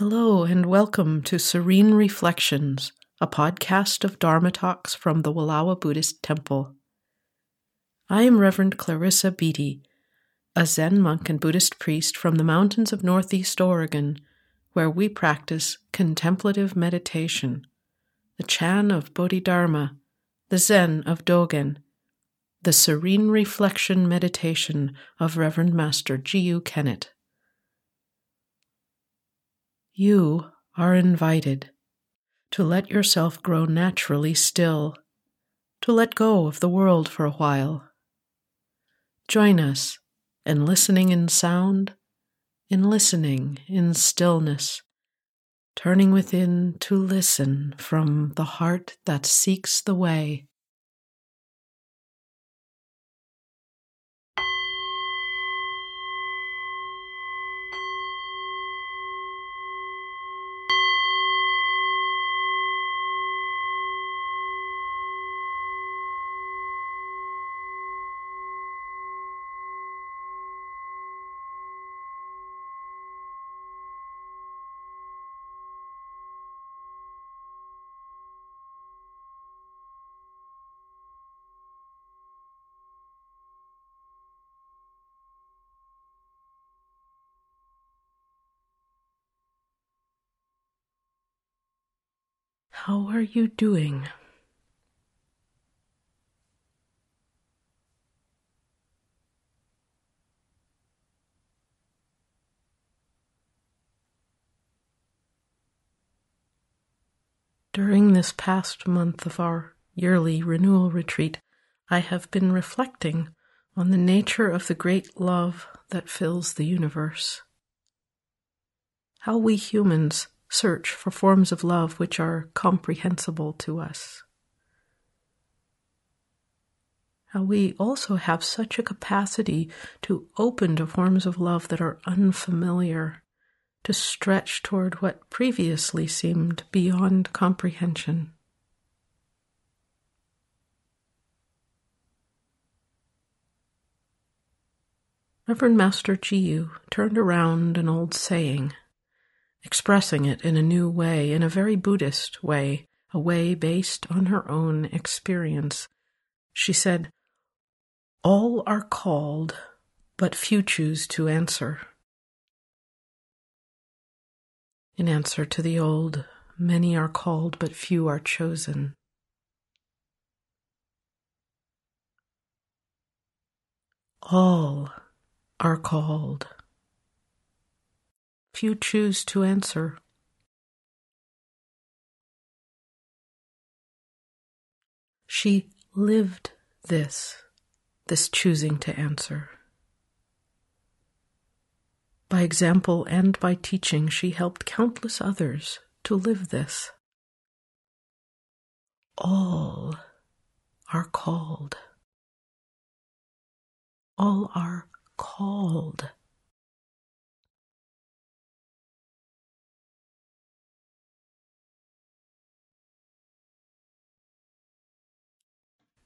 Hello and welcome to Serene Reflections, a podcast of Dharma talks from the Wallowa Buddhist Temple. I am Reverend Clarissa Beatty, a Zen monk and Buddhist priest from the mountains of Northeast Oregon, where we practice contemplative meditation, the Chan of Bodhidharma, the Zen of Dogen, the serene reflection meditation of Reverend Master Jiyu Kennett. You are invited to let yourself grow naturally still, to let go of the world for a while. Join us in listening in sound, in listening in stillness, turning within to listen from the heart that seeks the way. How are you doing? During this past month of our yearly renewal retreat, I have been reflecting on the nature of the great love that fills the universe. How we humans search for forms of love which are comprehensible to us. How we also have such a capacity to open to forms of love that are unfamiliar, to stretch toward what previously seemed beyond comprehension. Reverend Master Jiyu turned around an old saying, expressing it in a new way, in a very Buddhist way, a way based on her own experience. She said, "All are called, but few choose to answer." In answer to the old, "Many are called, but few are chosen." All are called. Few choose to answer. She lived this choosing to answer. By example and by teaching, she helped countless others to live this. All are called. All are called.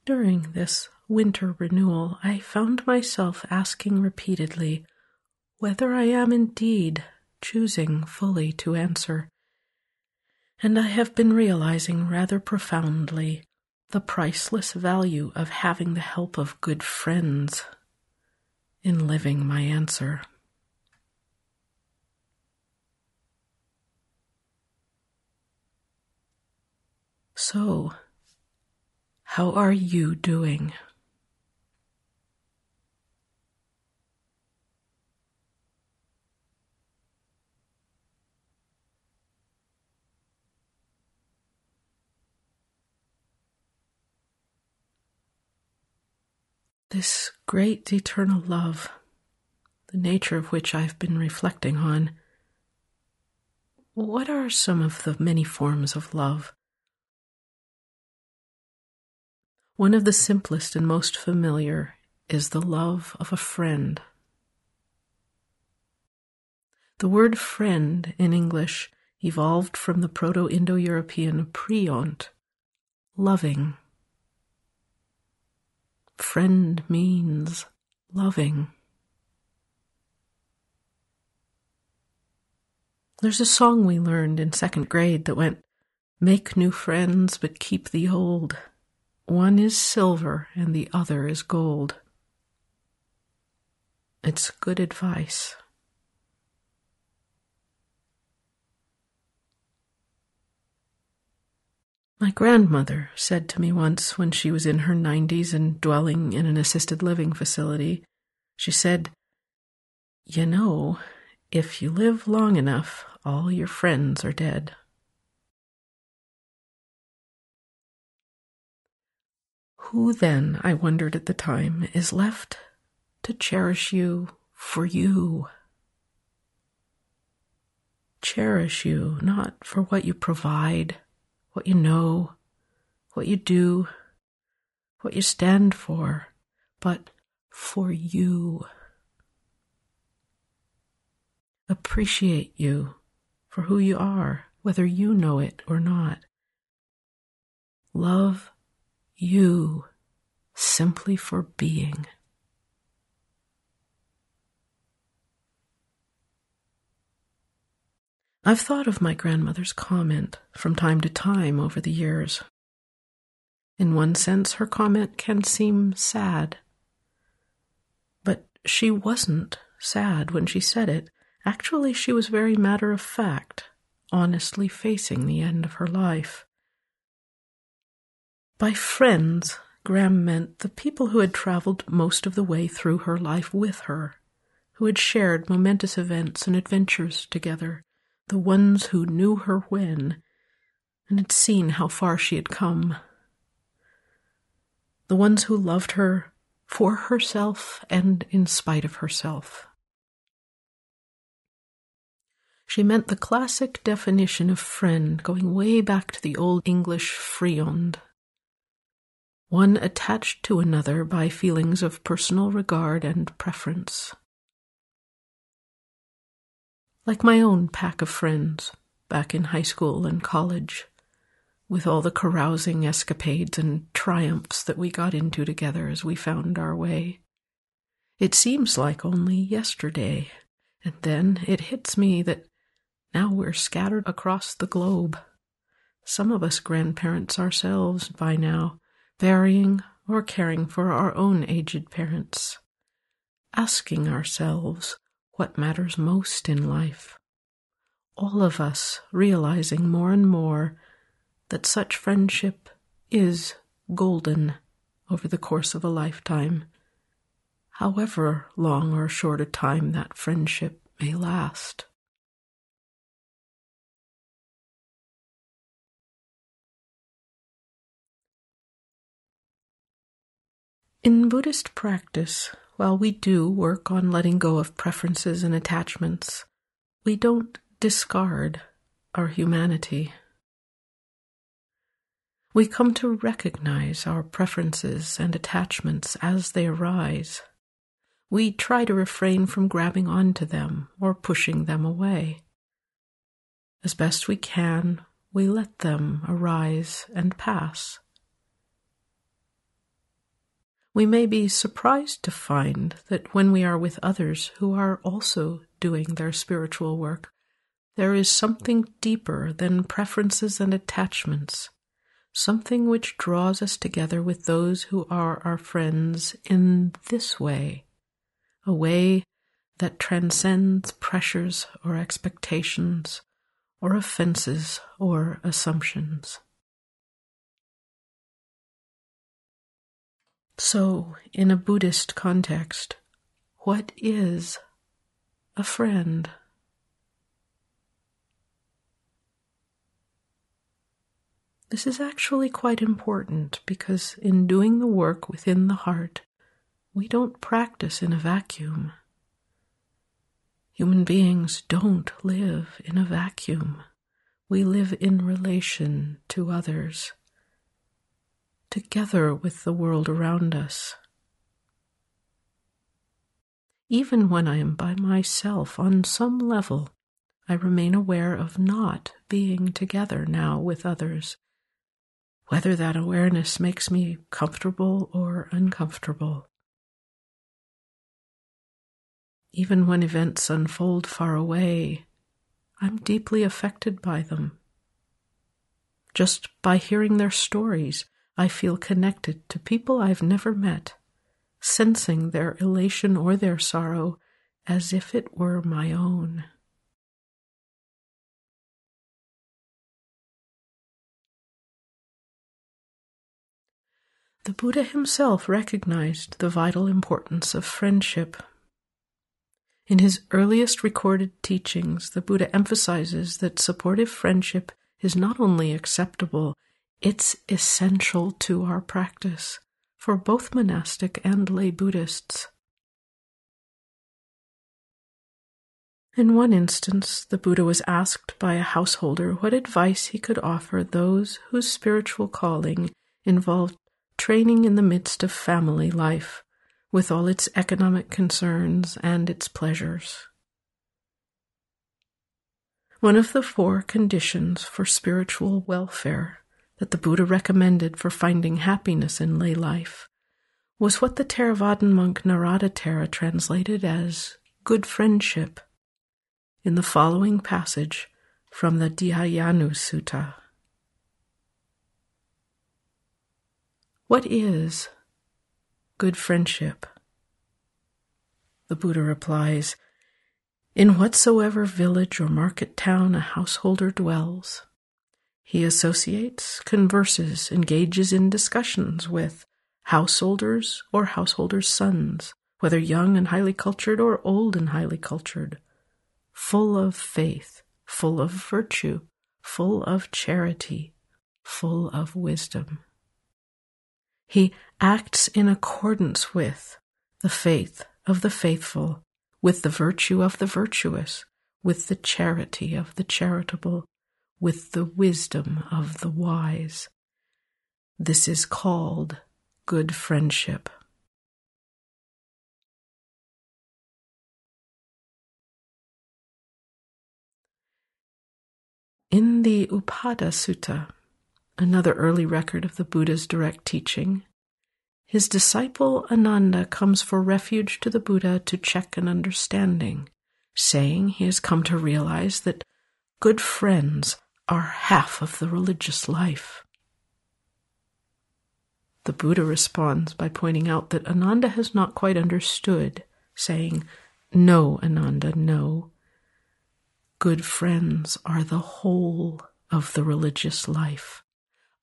During this winter renewal, I found myself asking repeatedly whether I am indeed choosing fully to answer, and I have been realizing rather profoundly the priceless value of having the help of good friends in living my answer. So, how are you doing? This great eternal love, the nature of which I've been reflecting on, what are some of the many forms of love? One of the simplest and most familiar is the love of a friend. The word friend in English evolved from the Proto-Indo-European priont, loving. Friend means loving. There's a song we learned in second grade that went, "Make new friends, but keep the old. One is silver and the other is gold." It's good advice. My grandmother said to me once when she was in her 90s and dwelling in an assisted living facility, she said, "You know, if you live long enough, all your friends are dead." Who then, I wondered at the time, is left to cherish you for you? Cherish you, not for what you provide, what you know, what you do, what you stand for, but for you. Appreciate you for who you are, whether you know it or not. Love you simply for being. I've thought of my grandmother's comment from time to time over the years. In one sense, her comment can seem sad. But she wasn't sad when she said it. Actually, she was very matter-of-fact, honestly facing the end of her life. By friends, Graham meant the people who had traveled most of the way through her life with her, who had shared momentous events and adventures together, the ones who knew her when, and had seen how far she had come. The ones who loved her for herself and in spite of herself. She meant the classic definition of friend, going way back to the Old English friond, one attached to another by feelings of personal regard and preference. Like my own pack of friends, back in high school and college, with all the carousing escapades and triumphs that we got into together as we found our way. It seems like only yesterday, and then it hits me that now we're scattered across the globe, some of us grandparents ourselves by now, burying or caring for our own aged parents, asking ourselves what matters most in life. All of us realizing more and more that such friendship is golden over the course of a lifetime, however long or short a time that friendship may last. In Buddhist practice, while we do work on letting go of preferences and attachments, we don't discard our humanity. We come to recognize our preferences and attachments as they arise. We try to refrain from grabbing onto them or pushing them away. As best we can, we let them arise and pass. We may be surprised to find that when we are with others who are also doing their spiritual work, there is something deeper than preferences and attachments, something which draws us together with those who are our friends in this way, a way that transcends pressures or expectations or offenses or assumptions. So, in a Buddhist context, what is a friend? This is actually quite important because in doing the work within the heart, we don't practice in a vacuum. Human beings don't live in a vacuum. We live in relation to others, together with the world around us. Even when I am by myself on some level, I remain aware of not being together now with others, whether that awareness makes me comfortable or uncomfortable. Even when events unfold far away, I'm deeply affected by them. Just by hearing their stories, I feel connected to people I've never met, sensing their elation or their sorrow as if it were my own. The Buddha himself recognized the vital importance of friendship. In his earliest recorded teachings, the Buddha emphasizes that supportive friendship is not only acceptable, it's essential to our practice, for both monastic and lay Buddhists. In one instance, the Buddha was asked by a householder what advice he could offer those whose spiritual calling involved training in the midst of family life, with all its economic concerns and its pleasures. One of the four conditions for spiritual welfare that the Buddha recommended for finding happiness in lay life was what the Theravadin monk Narada Thera translated as good friendship in the following passage from the Dihayanu Sutta. What is good friendship? The Buddha replies, in whatsoever village or market town a householder dwells, he associates, converses, engages in discussions with householders or householders' sons, whether young and highly cultured or old and highly cultured, full of faith, full of virtue, full of charity, full of wisdom. He acts in accordance with the faith of the faithful, with the virtue of the virtuous, with the charity of the charitable, with the wisdom of the wise. This is called good friendship. In the Upada Sutta, another early record of the Buddha's direct teaching, his disciple Ananda comes for refuge to the Buddha to check an understanding, saying he has come to realize that good friends are half of the religious life. The Buddha responds by pointing out that Ananda has not quite understood, saying, "No, Ananda, no. Good friends are the whole of the religious life.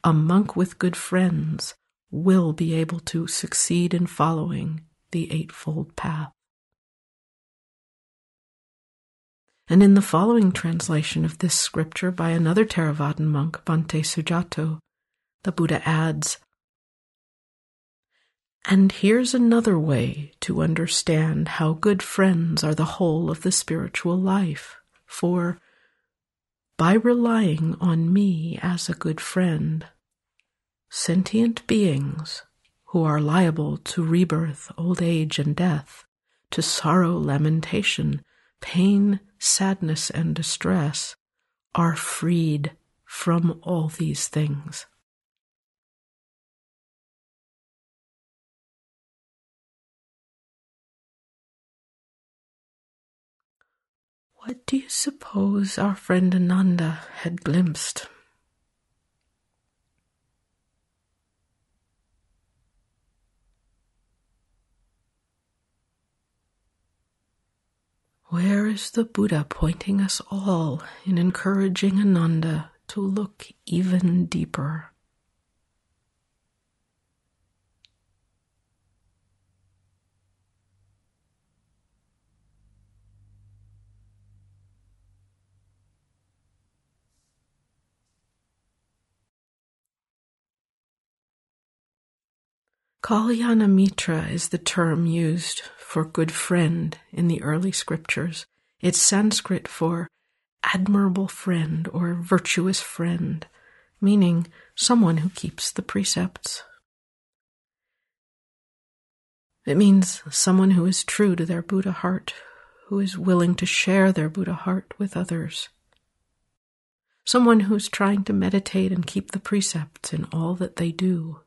A monk with good friends will be able to succeed in following the Eightfold Path." And in the following translation of this scripture by another Theravadin monk, Bhante Sujato, the Buddha adds, and here's another way to understand how good friends are the whole of the spiritual life, for by relying on me as a good friend, sentient beings who are liable to rebirth, old age, and death, to sorrow, lamentation, pain, sadness, and distress, are freed from all these things. What do you suppose our friend Ananda had glimpsed? Where is the Buddha pointing us all in encouraging Ananda to look even deeper? Kalyanamitra is the term used for good friend in the early scriptures. It's Sanskrit for admirable friend or virtuous friend, meaning someone who keeps the precepts. It means someone who is true to their Buddha heart, who is willing to share their Buddha heart with others. Someone who's trying to meditate and keep the precepts in all that they do.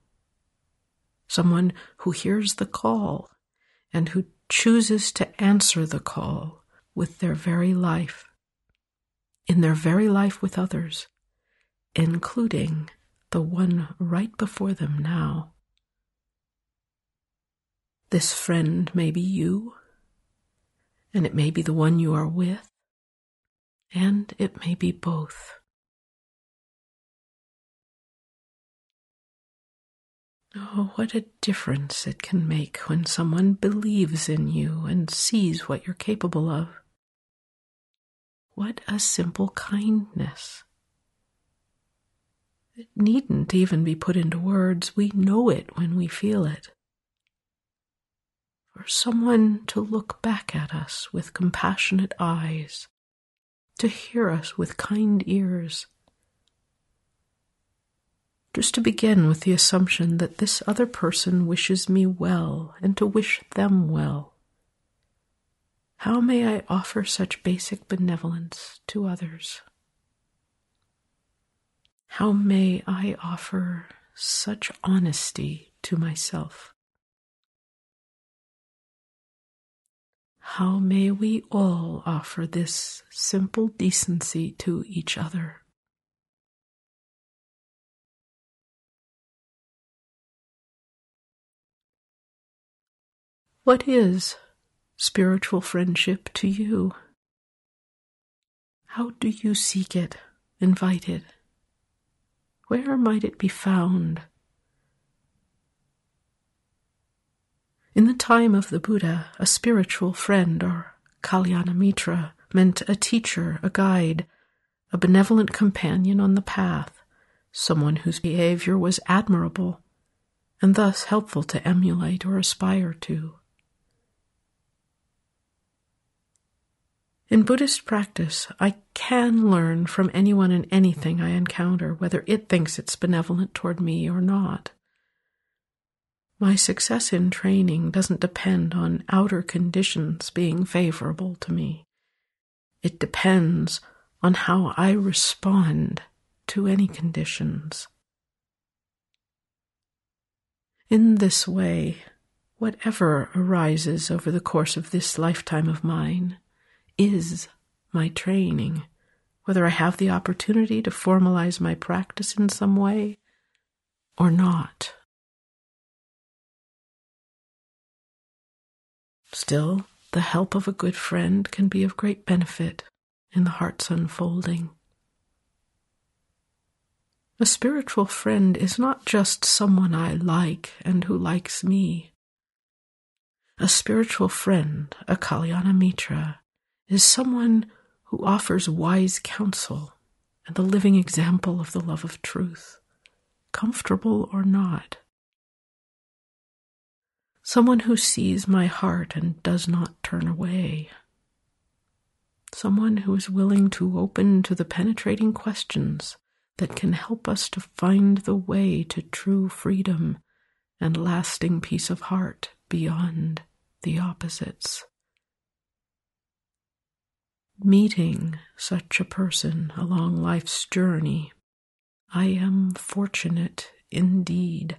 Someone who hears the call and who chooses to answer the call with their very life. in their very life with others, including the one right before them now. This friend may be you, and it may be the one you are with, and it may be both. Oh, what a difference it can make when someone believes in you and sees what you're capable of. What a simple kindness. It needn't even be put into words. We know it when we feel it. For someone to look back at us with compassionate eyes, to hear us with kind ears, just to begin with the assumption that this other person wishes me well and to wish them well. How may I offer such basic benevolence to others? How may I offer such honesty to myself? How may we all offer this simple decency to each other? What is spiritual friendship to you? How do you seek it, invite it? Where might it be found? In the time of the Buddha, a spiritual friend or Kalyanamitra meant a teacher, a guide, a benevolent companion on the path, someone whose behavior was admirable and thus helpful to emulate or aspire to. In Buddhist practice, I can learn from anyone and anything I encounter, whether it thinks it's benevolent toward me or not. My success in training doesn't depend on outer conditions being favorable to me. It depends on how I respond to any conditions. In this way, whatever arises over the course of this lifetime of mine is my training, whether I have the opportunity to formalize my practice in some way or not. Still, the help of a good friend can be of great benefit in the heart's unfolding. A spiritual friend is not just someone I like and who likes me. A spiritual friend, a Kalyanamitra, is someone who offers wise counsel and the living example of the love of truth, comfortable or not. Someone who sees my heart and does not turn away. Someone who is willing to open to the penetrating questions that can help us to find the way to true freedom and lasting peace of heart beyond the opposites. Meeting such a person along life's journey, I am fortunate indeed.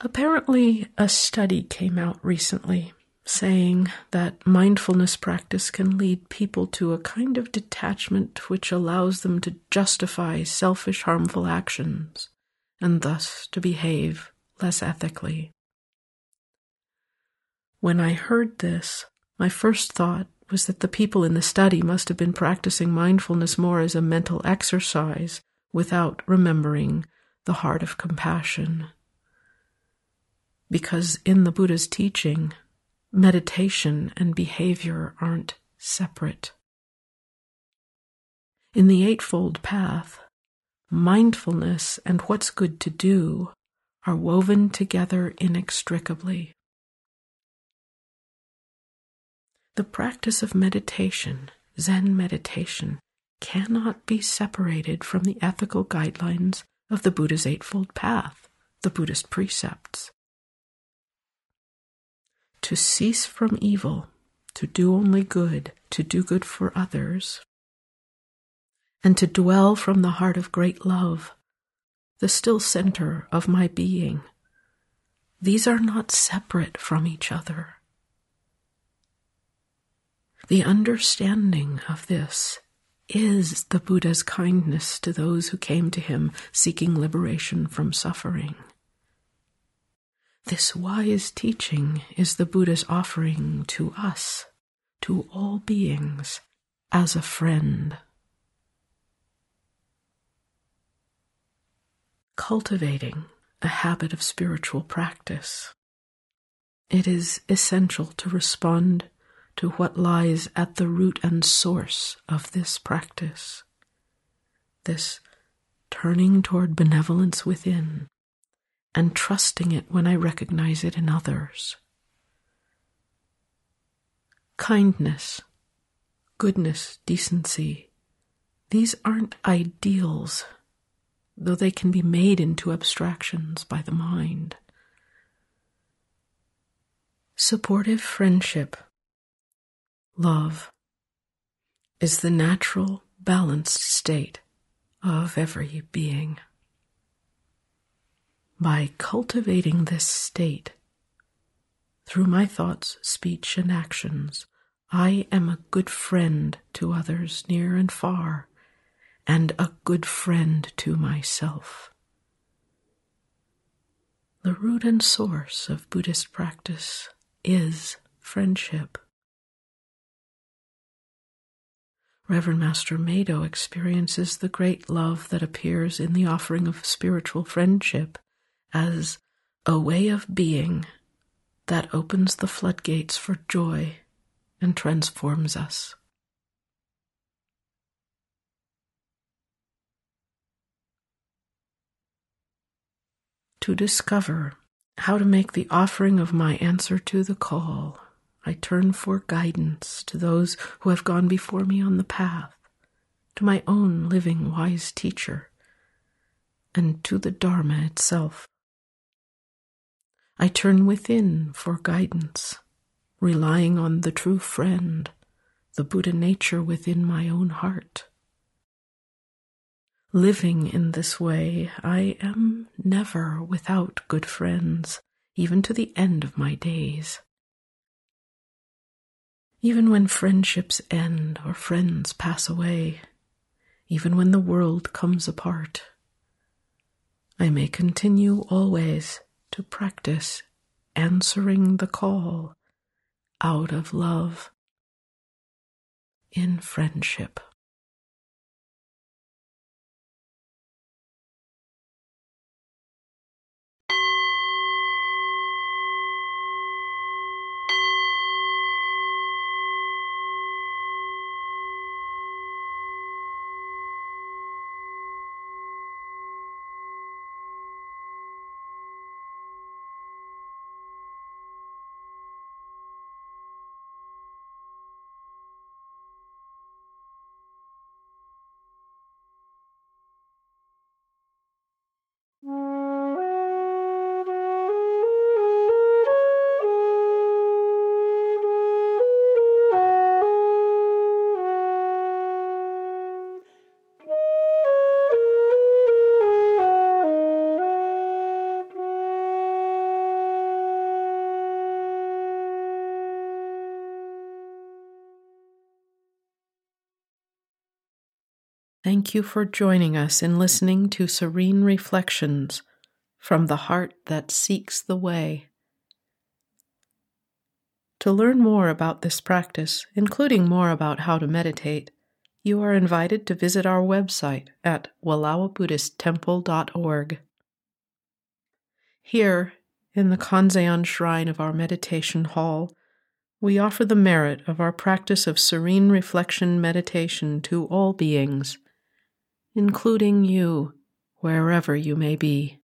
Apparently, a study came out recently saying that mindfulness practice can lead people to a kind of detachment which allows them to justify selfish, harmful actions, and thus to behave less ethically. When I heard this, my first thought was that the people in the study must have been practicing mindfulness more as a mental exercise without remembering the heart of compassion. Because in the Buddha's teaching, meditation and behavior aren't separate. In the Eightfold Path, mindfulness and what's good to do are woven together inextricably. The practice of meditation, Zen meditation, cannot be separated from the ethical guidelines of the Buddha's Eightfold Path, the Buddhist precepts. To cease from evil, to do only good, to do good for others, and to dwell from the heart of great love, the still center of my being, These are not separate from each other. The understanding of this is the Buddha's kindness to those who came to him seeking liberation from suffering. This wise teaching is the Buddha's offering to us, to all beings, as a friend. Cultivating a habit of spiritual practice. It is essential to respond to what lies at the root and source of this practice, this turning toward benevolence within, and trusting it when I recognize it in others. Kindness, goodness, decency, these aren't ideals, though they can be made into abstractions by the mind. Supportive friendship, love, is the natural, balanced state of every being. By cultivating this state, through my thoughts, speech, and actions, I am a good friend to others near and far, and a good friend to myself. The root and source of Buddhist practice is friendship. Reverend Master Mado experiences the great love that appears in the offering of spiritual friendship as a way of being that opens the floodgates for joy and transforms us. To discover how to make the offering of my answer to the call, I turn for guidance to those who have gone before me on the path, to my own living wise teacher, and to the Dharma itself. I turn within for guidance, relying on the true friend, the Buddha nature within my own heart. Living in this way, I am never without good friends, even to the end of my days. Even when friendships end or friends pass away, even when the world comes apart, I may continue always to practice answering the call out of love in friendship. Thank you for joining us in listening to Serene Reflections from the Heart That Seeks the Way. To learn more about this practice, including more about how to meditate, you are invited to visit our website at walawabuddhistemple.org. Here, in the Kanzeon Shrine of our meditation hall, we offer the merit of our practice of serene reflection meditation to all beings, including you, wherever you may be.